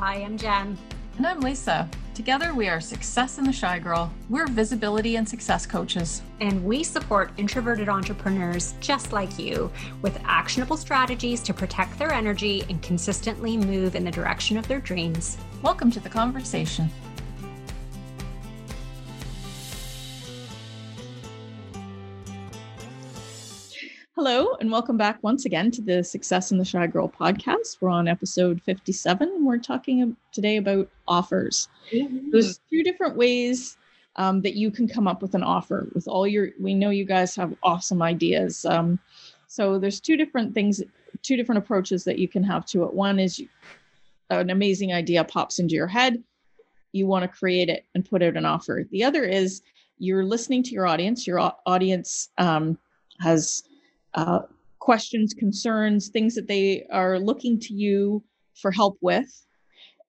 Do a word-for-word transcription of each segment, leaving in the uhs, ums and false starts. Hi, I'm Jen. And I'm Lisa. Together, we are Success in the Shy Girl. We're visibility and success coaches. And we support introverted entrepreneurs just like you with actionable strategies to protect their energy and consistently move in the direction of their dreams. Welcome to the conversation. Hello, and welcome back once again to the Success in the Shy Girl podcast. We're on episode fifty-seven, and we're talking today about offers. Mm-hmm. There's two different ways um, that you can come up with an offer with all your, we know you guys have awesome ideas. Um, so there's two different things, two different approaches that you can have to it. One is you, an amazing idea pops into your head. You want to create it and put out an offer. The other is you're listening to your audience. Your audience um, has Uh, questions, concerns, things that they are looking to you for help with.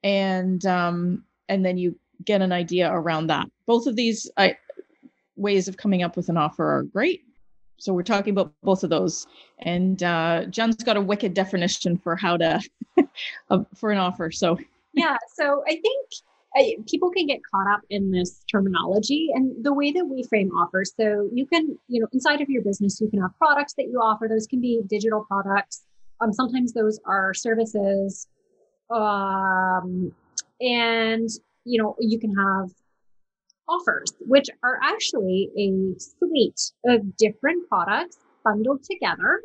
And, um, and then you get an idea around that. Both of these I, ways of coming up with an offer are great. So we're talking about both of those. And uh, Jen's got a wicked definition for how to, for an offer. So yeah. So I think I, people can get caught up in this terminology and the way that we frame offers. So you can, you know, inside of your business, you can have products that you offer. Those can be digital products. Um, sometimes those are services. Um, and, you know, you can have offers, which are actually a suite of different products bundled together.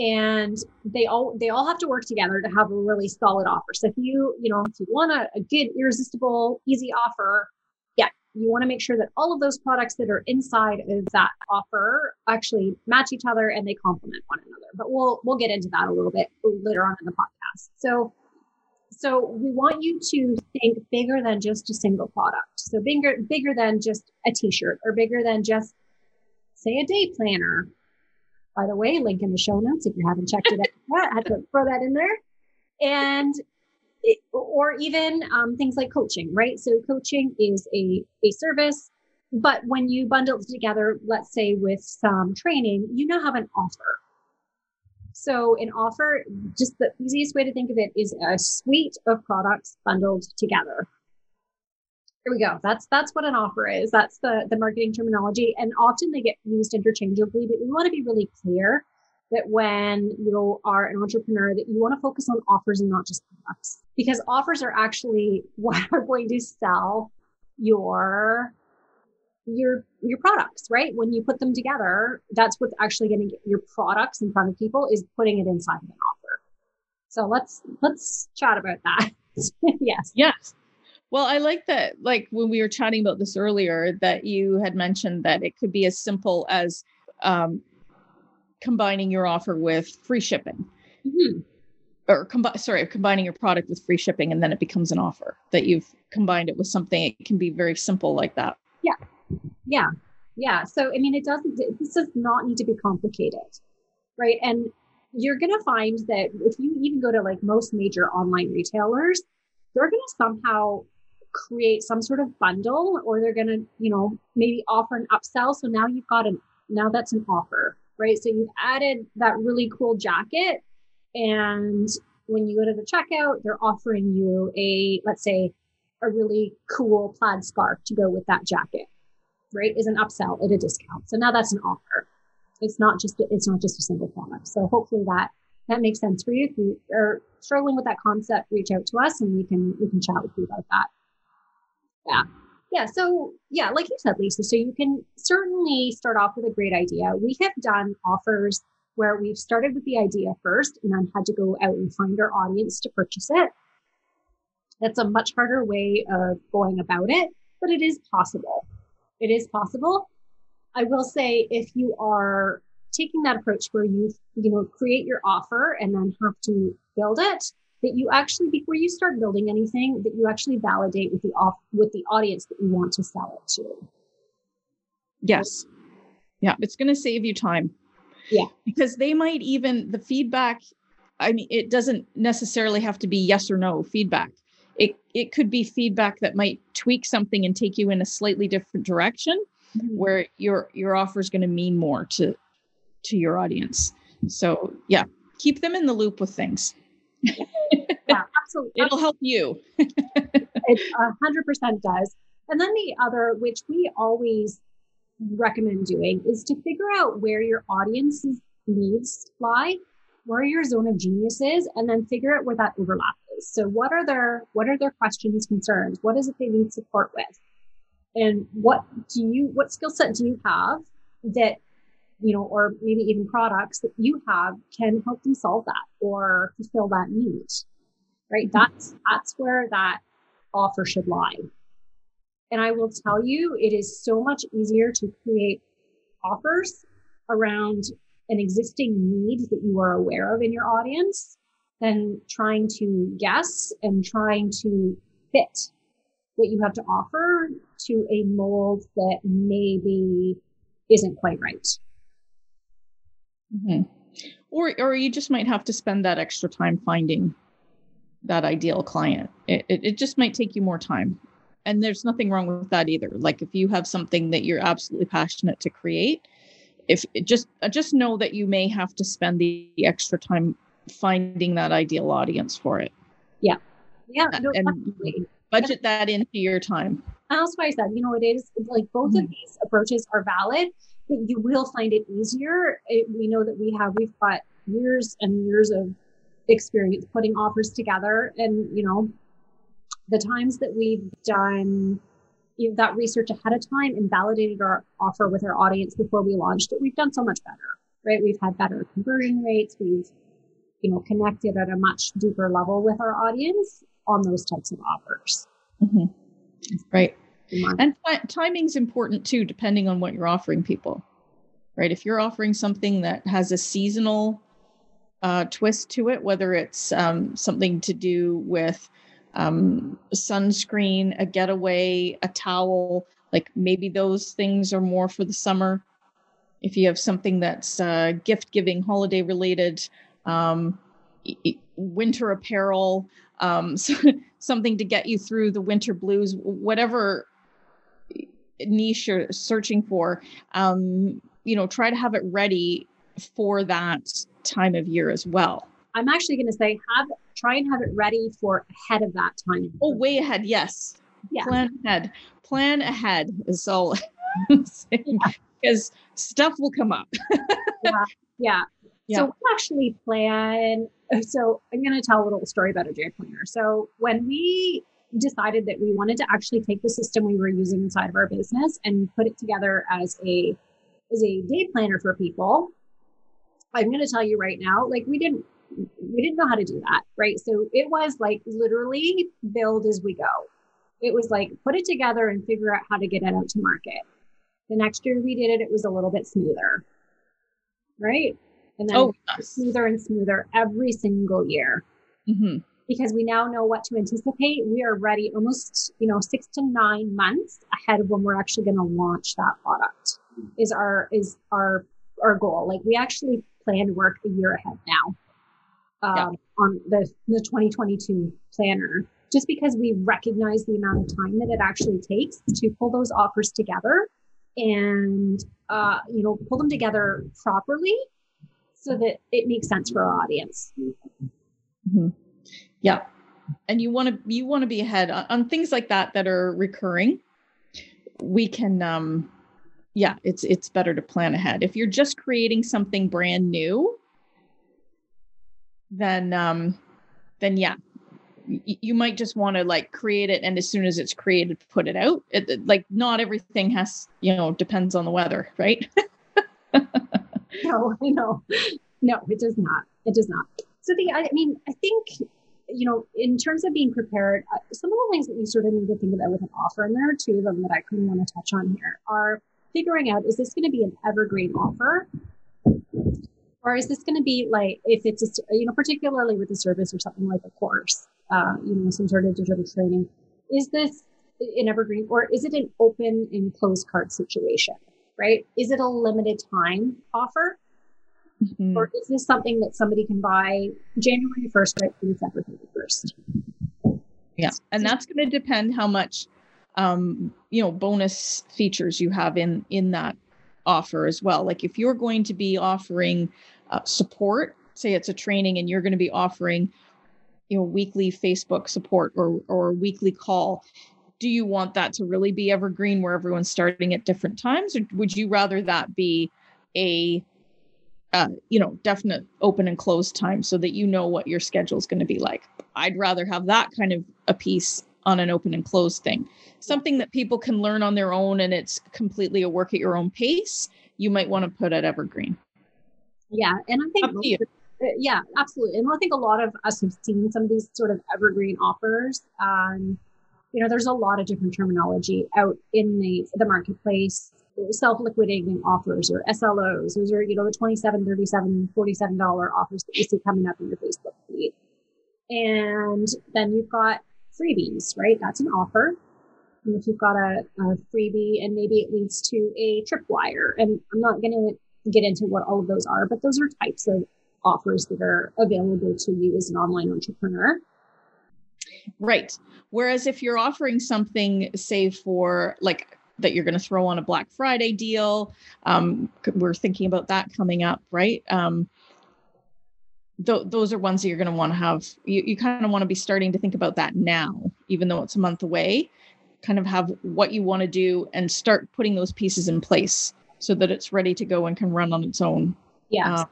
And they all, they all have to work together to have a really solid offer. So if you, you know, if you want a, a good, irresistible, easy offer, yeah, you want to make sure that all of those products that are inside of that offer actually match each other and they complement one another. But we'll, we'll get into that a little bit later on in the podcast. So, so we want you to think bigger than just a single product. So bigger, bigger than just a t-shirt, or bigger than just, say, a day planner. By the way, link in the show notes if you haven't checked it out. I had to throw that in there. And, it, or even um, things like coaching, right? So coaching is a, a service, but when you bundle it together, let's say with some training, you now have an offer. So an offer, just the easiest way to think of it is a suite of products bundled together. There we go. That's, that's what an offer is. That's the, the marketing terminology. And often they get used interchangeably, but we want to be really clear that when you are an entrepreneur, that you want to focus on offers and not just products, because offers are actually what are going to sell your, your, your products, right? When you put them together, that's what's actually going to get your products in front of people, is putting it inside of an offer. So let's, let's chat about that. Yes. Yes. Well, I like that, like when we were chatting about this earlier, that you had mentioned that it could be as simple as um, combining your offer with free shipping. Mm-hmm. Or, combi- sorry, combining your product with free shipping, and then it becomes an offer that you've combined it with something. It can be very simple like that. Yeah. Yeah. Yeah. So, I mean, it doesn't, this does not need to be complicated, right? And you're going to find that if you even go to like most major online retailers, they're going to somehow create some sort of bundle, or they're going to, you know, maybe offer an upsell. So now you've got an, now that's an offer, right? So you've added that really cool jacket, and when you go to the checkout, they're offering you a, let's say, a really cool plaid scarf to go with that jacket, right? Is an upsell at a discount. So now that's an offer. It's not just, it's not just a single product. So hopefully that, that makes sense for you. If you are struggling with that concept, reach out to us and we can, we can chat with you about that. Yeah. Yeah. So yeah, like you said, Lisa, so you can certainly start off with a great idea. We have done offers where we've started with the idea first and then had to go out and find our audience to purchase it. That's a much harder way of going about it, but it is possible. It is possible. I will say, if you are taking that approach where you, you know, create your offer and then have to build it, that you actually, before you start building anything, that you actually validate with the off with the audience that you want to sell it to. Yes. Yeah. It's going to save you time. Yeah. Because they might even, the feedback, I mean, it doesn't necessarily have to be yes or no feedback. It, it could be feedback that might tweak something and take you in a slightly different direction, mm-hmm. where your, your offer is going to mean more to, to your audience. So yeah, keep them in the loop with things. Yeah, Absolutely. It'll help you. It one hundred percent does. And then the other, which we always recommend doing, is to figure out where your audience's needs lie, where your zone of genius is, and then figure out where that overlap is. So what are their, what are their questions, concerns? What is it they need support with? And what do you, what skill set do you have that, you know, or maybe even products that you have can help them solve that or fulfill that need, right? Mm-hmm. That's, that's where that offer should lie. And I will tell you, it is so much easier to create offers around an existing need that you are aware of in your audience than trying to guess and trying to fit what you have to offer to a mold that maybe isn't quite right. Mm-hmm. Or, or you just might have to spend that extra time finding that ideal client. It, it, it just might take you more time. And there's nothing wrong with that either. Like if you have something that you're absolutely passionate to create, if it just, just know that you may have to spend the extra time finding that ideal audience for it. Yeah. Yeah. No, and absolutely. Budget that into your time. That's why I said, you know, it is like both mm-hmm. of these approaches are valid, but you will find it easier. It, we know that we have, we've got years and years of experience putting offers together, and, you know, the times that we've done you know, that research ahead of time and validated our offer with our audience before we launched it, we've done so much better, right? We've had better conversion rates. We've, you know, connected at a much deeper level with our audience on those types of offers. Mm-hmm. Right. And t- timing's important too, depending on what you're offering people, right? If you're offering something that has a seasonal uh, twist to it, whether it's um, something to do with um, sunscreen, a getaway, a towel, like maybe those things are more for the summer. If you have something that's uh, gift giving, holiday related, um, winter apparel, um, so, something to get you through the winter blues, whatever niche you're searching for, um, you know, try to have it ready for that time of year as well. I'm actually going to say, have, try and have it ready for ahead of that time. Oh, way ahead. Yes. Yeah. Plan ahead. Plan ahead is all I'm saying, because yeah. stuff will come up. yeah. yeah. Yeah. So we actually plan. So I'm going to tell a little story about a J planner. So when we decided that we wanted to actually take the system we were using inside of our business and put it together as a, as a day planner for people, I'm going to tell you right now, like we didn't, we didn't know how to do that. Right. So it was like literally build as we go. It was like, put it together and figure out how to get it out to market. The next year we did it. It was a little bit smoother. Right. And then oh, smoother and smoother every single year mm-hmm. because we now know what to anticipate. We are ready almost, you know, six to nine months ahead of when we're actually going to launch that product is our, is our, our goal. Like we actually planned work a year ahead now um, yeah. on the, the twenty twenty-two planner, just because we recognize the amount of time that it actually takes to pull those offers together and, uh, you know, pull them together properly, so that it makes sense for our audience. Mm-hmm. Yeah. And you want to, you want to be ahead on, on things like that, that are recurring. We can, um, yeah, it's, it's better to plan ahead. If you're just creating something brand new, then, um, then yeah, y- you might just want to like create it. And as soon as it's created, put it out. It, it, like not everything has, you know, depends on the weather, right? No, I know. No, it does not. It does not. So the, I mean, I think, you know, in terms of being prepared, uh, some of the things that you sort of need to think about with an offer, and there are two of them that I kind of want to touch on here, are figuring out, is this going to be an evergreen offer? Or is this going to be like, if it's, a, you know, particularly with a service or something like a course, uh, you know, some sort of digital training, is this an evergreen, or is it an open and closed card situation? Right? Is it a limited time offer? Mm-hmm. Or is this something that somebody can buy January first, right through December thirty-first? Yeah. And that's going to depend how much, um, you know, bonus features you have in, in that offer as well. Like if you're going to be offering uh, support, say it's a training and you're going to be offering you know, weekly Facebook support or, or weekly call, do you want that to really be evergreen where everyone's starting at different times? Or would you rather that be a, uh, you know, definite open and close time so that you know what your schedule is going to be like? I'd rather have that kind of a piece on an open and close thing, something that people can learn on their own. And it's completely a work at your own pace. You might want to put it evergreen. Yeah. And I think, yeah, absolutely. And I think a lot of us have seen some of these sort of evergreen offers. Um, you know, there's a lot of different terminology out in the, the marketplace, self-liquidating offers or S L Os. Those are, you know, the twenty-seven, thirty-seven, forty-seven dollars offers that you see coming up in your Facebook feed. And then you've got freebies, right? That's an offer. And if you've got a, a freebie, and maybe it leads to a tripwire, and I'm not going to get into what all of those are, but those are types of offers that are available to you as an online entrepreneur. Right. Whereas if you're offering something, say for like that, you're going to throw on a Black Friday deal. Um, we're thinking about that coming up, right? Um, Th- those are ones that you're going to want to have, you, you kind of want to be starting to think about that now, even though it's a month away, kind of have what you want to do and start putting those pieces in place so that it's ready to go and can run on its own. Yeah. Um,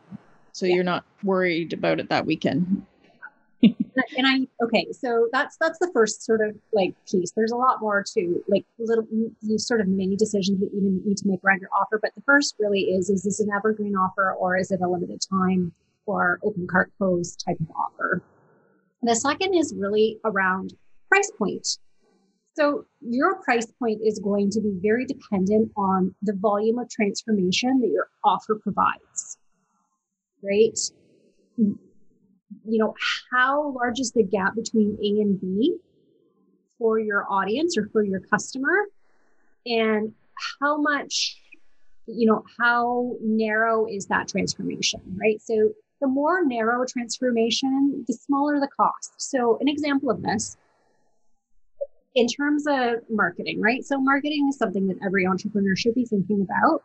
so yeah. You're not worried about it that weekend. and I, okay. So that's, that's the first sort of like piece. There's a lot more to like little, these sort of mini decisions that you need to make around your offer. But the first really is, is this an evergreen offer or is it a limited time or open cart close type of offer? The second is really around price point. So your price point is going to be very dependent on the volume of transformation that your offer provides, right? You know, how large is the gap between A and B for your audience or for your customer? And how much, you know, how narrow is that transformation, right? So the more narrow transformation, the smaller the cost. So an example of this in terms of marketing, right? So marketing is something that every entrepreneur should be thinking about.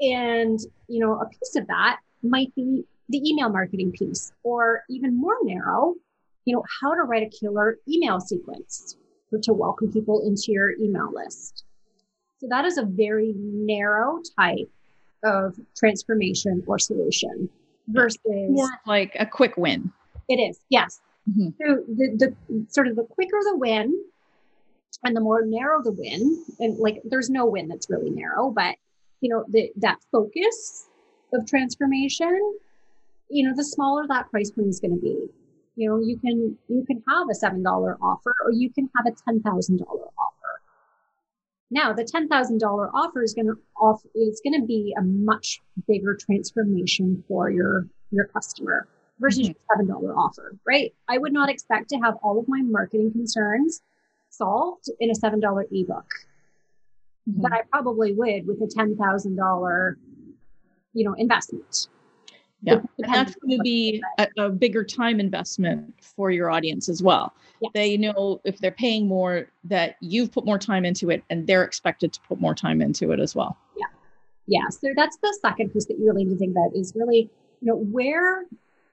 And, you know, a piece of that might be the email marketing piece, or even more narrow, you know, how to write a killer email sequence or to welcome people into your email list. So that is a very narrow type of transformation or solution. Versus yeah, like a quick win. It is, yes. Mm-hmm. So the, the sort of the quicker the win and the more narrow the win, and like there's no win that's really narrow, but you know, the, that focus of transformation, you know, the smaller that price point is going to be. You know, you can you can have a seven dollar offer or you can have a ten thousand dollar offer. Now, the ten thousand dollar offer is going to offer, it's going to be a much bigger transformation for your, your customer versus mm-hmm. your seven dollar offer, right? I would not expect to have all of my marketing concerns solved in a seven dollar ebook, mm-hmm. but I probably would with a ten thousand dollar, you know, investment. Yeah, and that's going to be a, a bigger time investment for your audience as well. Yes. They know if they're paying more that you've put more time into it and they're expected to put more time into it as well. Yeah. Yeah. So that's the second piece that you really need to think about is really, you know, where,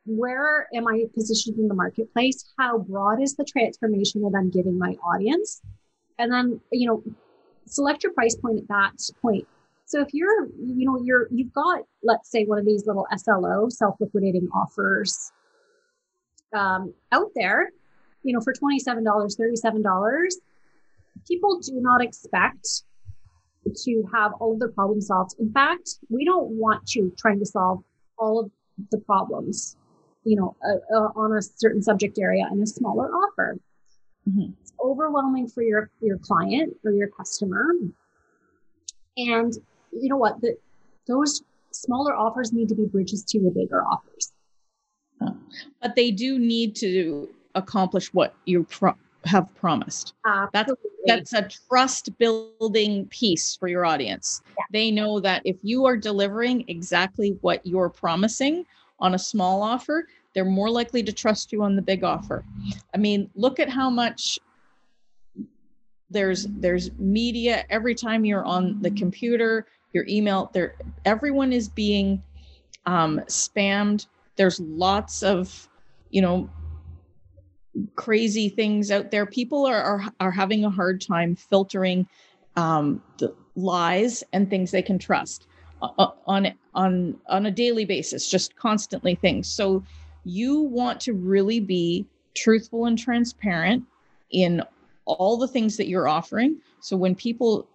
where am I positioned in the marketplace? How broad is the transformation that I'm giving my audience? And then, you know, select your price point at that point. So if you're, you know, you're, you've got, let's say one of these little S L O, self-liquidating offers um, out there, you know, for twenty-seven dollars, thirty-seven dollars, people do not expect to have all of their problems solved. In fact, we don't want you trying to solve all of the problems, you know, uh, uh, on a certain subject area in a smaller offer. Mm-hmm. It's overwhelming for your, your client or your customer. And you know what? The, those smaller offers need to be bridges to the bigger offers. But they do need to accomplish what you pro- have promised. Absolutely. That's, that's a trust building piece for your audience. Yeah. They know that if you are delivering exactly what you're promising on a small offer, they're more likely to trust you on the big offer. I mean, look at how much... There's there's media every time you're on the computer, your email. There, everyone is being um, spammed. There's lots of, you know, crazy things out there. People are are, are having a hard time filtering um, the lies and things they can trust on on on a daily basis, just constantly things. So you want to really be truthful and transparent in all the things that you're offering. So when people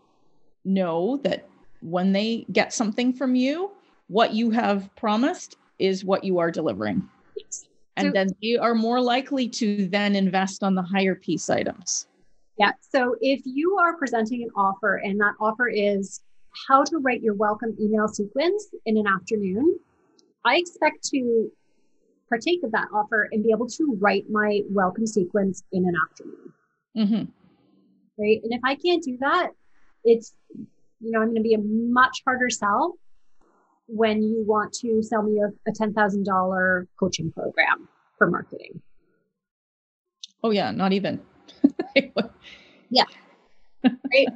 know that when they get something from you, what you have promised is what you are delivering. And so, then they are more likely to then invest on the higher piece items. Yeah. So if you are presenting an offer and that offer is how to write your welcome email sequence in an afternoon, I expect to partake of that offer and be able to write my welcome sequence in an afternoon. Mm-hmm. Right. And if I can't do that, it's, you know, I'm going to be a much harder sell when you want to sell me a, a ten thousand dollars coaching program for marketing. Oh yeah. Not even. Yeah. Right.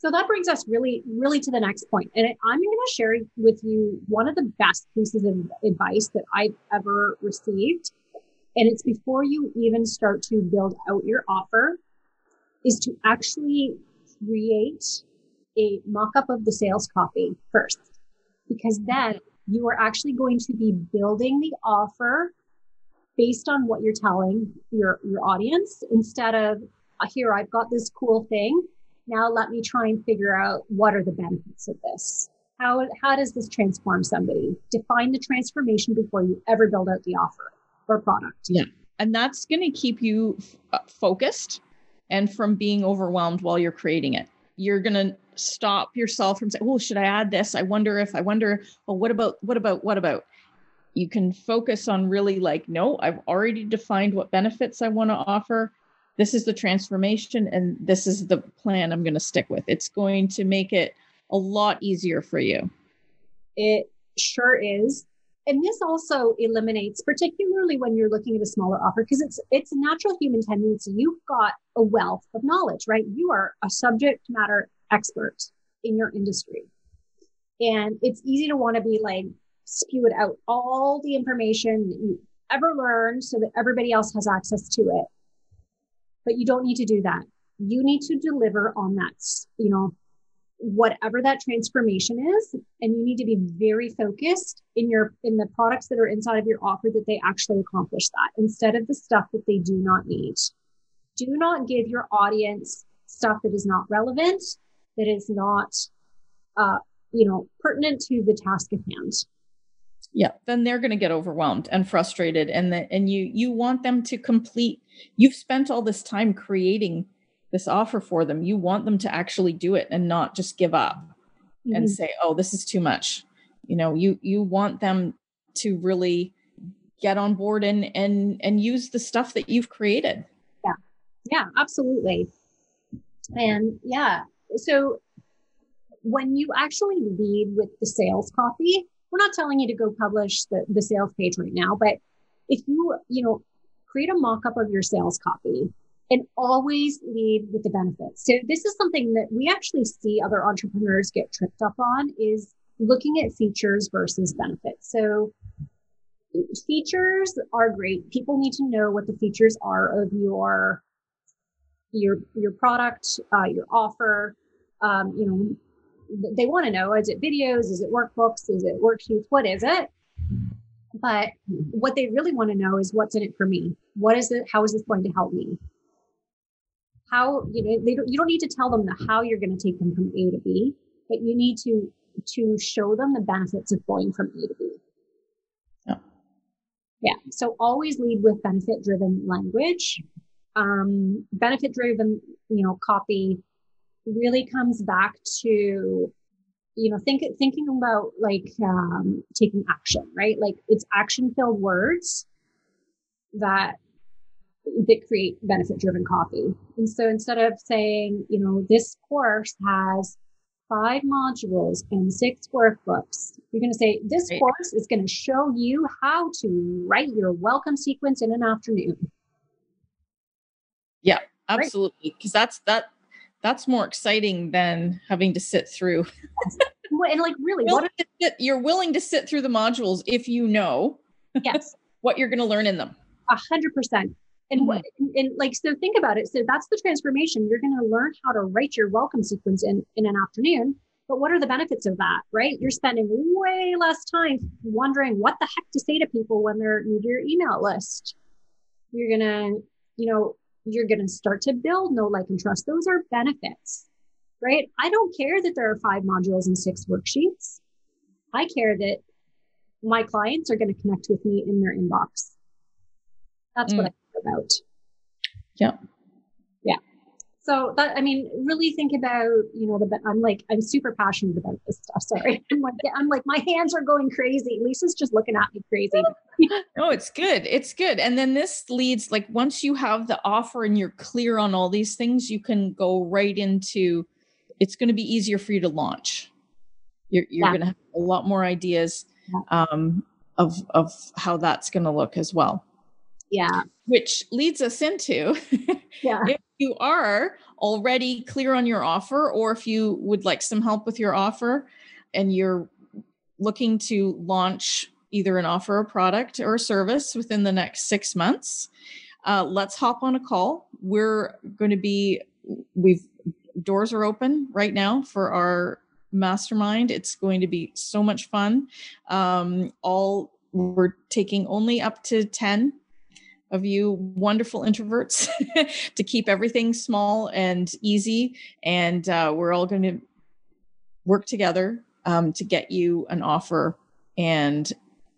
So that brings us really, really to the next point. And I'm going to share with you one of the best pieces of advice that I've ever received. And it's before you even start to build out your offer is to actually create a mock-up of the sales copy first, because then you are actually going to be building the offer based on what you're telling your, your audience instead of here, I've got this cool thing. Now let me try and figure out what are the benefits of this. How, how does this transform somebody? Define the transformation before you ever build out the offer or product. Yeah. And that's going to keep you f- focused and from being overwhelmed while you're creating it. You're going to stop yourself from saying, oh, should I add this? I wonder if I wonder, oh, what about, what about, what about? You can focus on really like, no, I've already defined what benefits I want to offer. This is the transformation and this is the plan I'm going to stick with. It's going to make it a lot easier for you. It sure is. And this also eliminates, particularly when you're looking at a smaller offer, because it's it's a natural human tendency. You've got a wealth of knowledge, right? You are a subject matter expert in your industry. And it's easy to want to be like, spew it out all the information that you ever learned so that everybody else has access to it. But you don't need to do that. You need to deliver on that, you know, whatever that transformation is. And you need to be very focused in your, in the products that are inside of your offer that they actually accomplish that instead of the stuff that they do not need. Do not give your audience stuff that is not relevant, that is not, uh, you know, pertinent to the task at hand. Yeah. Then they're going to get overwhelmed and frustrated. And the, and you, you want them to complete, you've spent all this time creating this offer for them. You want them to actually do it and not just give up mm-hmm. and say, oh, this is too much. You know, you, you want them to really get on board and, and, and use the stuff that you've created. Yeah. Yeah, absolutely. And yeah. So when you actually lead with the sales copy, we're not telling you to go publish the, the sales page right now, but if you, you know, create a mock-up of your sales copy and always lead with the benefits. So this is something that we actually see other entrepreneurs get tripped up on is looking at features versus benefits. So features are great. People need to know what the features are of your, your, your product, uh, your offer, um, you know, they want to know, is it videos? Is it workbooks? Is it worksheets? What is it? But what they really want to know is what's in it for me. What is it? How is this going to help me? How, you know, they don't, you don't need to tell them the how you're going to take them from A to B, but you need to, to show them the benefits of going from A to B. Oh. Yeah. So always lead with benefit driven language, um, benefit driven, you know, copy. Really comes back to, you know, think, thinking about like um, taking action, right? Like it's action-filled words that that create benefit-driven copy. And so instead of saying, you know, this course has five modules and six workbooks, you're going to say this right. course is going to show you how to write your welcome sequence in an afternoon. Yeah, absolutely. Because right? that's that. That's more exciting than having to sit through. And like, really, you're, what are, you're willing to sit through the modules if you know yes. what you're going to learn in them. A hundred percent. And what, and like, so think about it. So that's the transformation. You're going to learn how to write your welcome sequence in, in an afternoon, but what are the benefits of that, right? You're spending way less time wondering what the heck to say to people when they're new to your email list. You're going to, you know, you're going to start to build know, like, and trust. Those are benefits, right? I don't care that there are five modules and six worksheets. I care that my clients are going to connect with me in their inbox. That's mm. what I care about. Yeah. Yeah. So that, I mean, really think about, you know, the, I'm like, I'm super passionate about this stuff. Sorry. I'm like, I'm like, my hands are going crazy. Lisa's just looking at me crazy. No, it's good. It's good. And then this leads, like, once you have the offer and you're clear on all these things, you can go right into, it's going to be easier for you to launch. You're, you're yeah. going to have a lot more ideas yeah. um, of, of how that's going to look as well. Yeah. Which leads us into, yeah. if you are already clear on your offer, or if you would like some help with your offer and you're looking to launch either an offer, a product, or a service within the next six months, uh, let's hop on a call. We're going to be, we've, doors are open right now for our mastermind. It's going to be so much fun. Um, all we're taking only up to ten of you wonderful introverts to keep everything small and easy. And uh, we're all going to work together um, to get you an offer and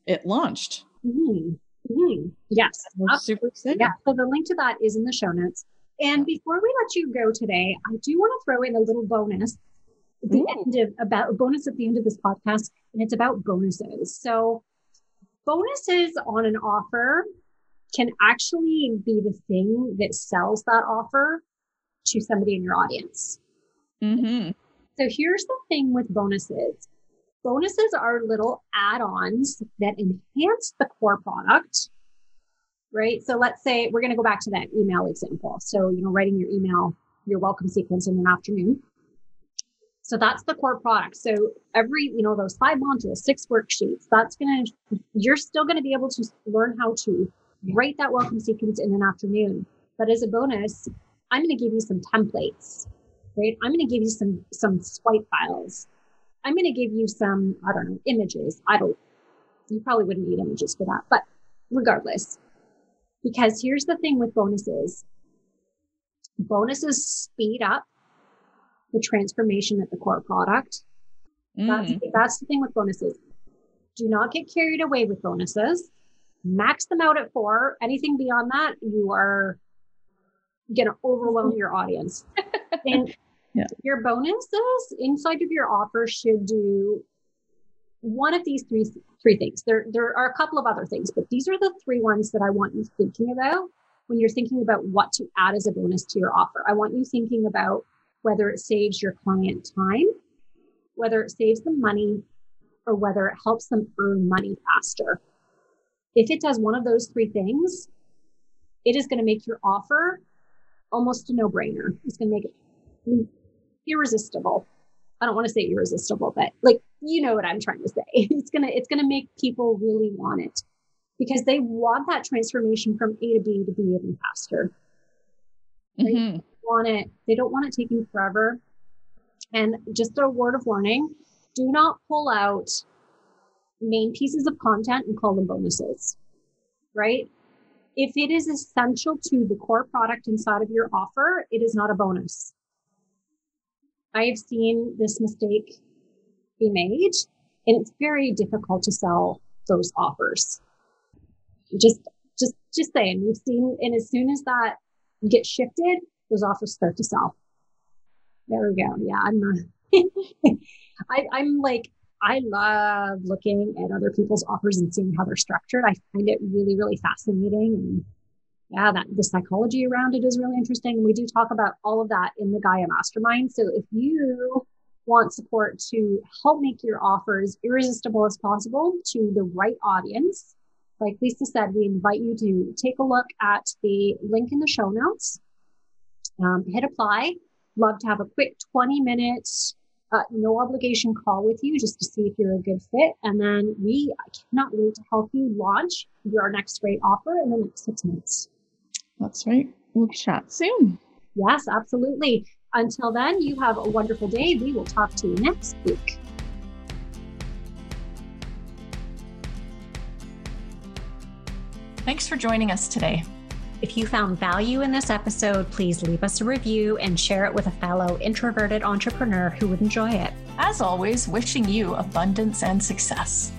it launched. Mm-hmm. Mm-hmm. Yes. We're super excited. Yeah. So the link to that is in the show notes. And before we let you go today, I do want to throw in a little bonus at the Ooh. end of about bonus at the end of this podcast. And it's about bonuses. So bonuses on an offer can actually be the thing that sells that offer to somebody in your audience. Mm-hmm. So here's the thing with bonuses. Bonuses are little add-ons that enhance the core product, right? So let's say we're going to go back to that email example. So, you know, writing your email, your welcome sequence in an afternoon. So that's the core product. So every, you know, those five modules, six worksheets, that's going to, you're still going to be able to learn how to write that welcome sequence in an afternoon. But as a bonus, I'm going to give you some templates, right? I'm going to give you some, some swipe files. I'm going to give you some, I don't know, images. I don't, you probably wouldn't need images for that, but regardless, because here's the thing with bonuses. Bonuses speed up the transformation at the core product. Mm. That's, that's the thing with bonuses. Do not get carried away with bonuses. Max them out at four. Anything beyond that, you are going to overwhelm your audience. And yeah. your bonuses inside of your offer should do one of these three three things. There, there are a couple of other things, but these are the three ones that I want you thinking about when you're thinking about what to add as a bonus to your offer. I want you thinking about whether it saves your client time, whether it saves them money, or whether it helps them earn money faster. If it does one of those three things, it is going to make your offer almost a no-brainer. It's going to make it irresistible. I don't want to say irresistible, but like, you know what I'm trying to say. It's going to, it's going to make people really want it because they want that transformation from A to B to B even faster. They mm-hmm. want it. They don't want it taking forever. And just a word of warning, do not pull out main pieces of content and call them bonuses, right? If it is essential to the core product inside of your offer, it is not a bonus. I have seen this mistake be made, and it's very difficult to sell those offers. Just, just, just saying, we've seen, and as soon as that gets shifted, those offers start to sell. There we go. Yeah, I'm, uh, I, I'm like, I love looking at other people's offers and seeing how they're structured. I find it really, really fascinating. And yeah, that the psychology around it is really interesting. And we do talk about all of that in the Gaia Mastermind. So if you want support to help make your offers irresistible as possible to the right audience, like Lisa said, we invite you to take a look at the link in the show notes. Um, hit apply. Love to have a quick twenty minute Uh, no obligation call with you just to see if you're a good fit. And then we I cannot wait to help you launch your next great offer in the next six months. That's right. We'll chat soon. Yes, absolutely. Until then, you have a wonderful day. We will talk to you next week. Thanks for joining us today. If you found value in this episode, please leave us a review and share it with a fellow introverted entrepreneur who would enjoy it. As always, wishing you abundance and success.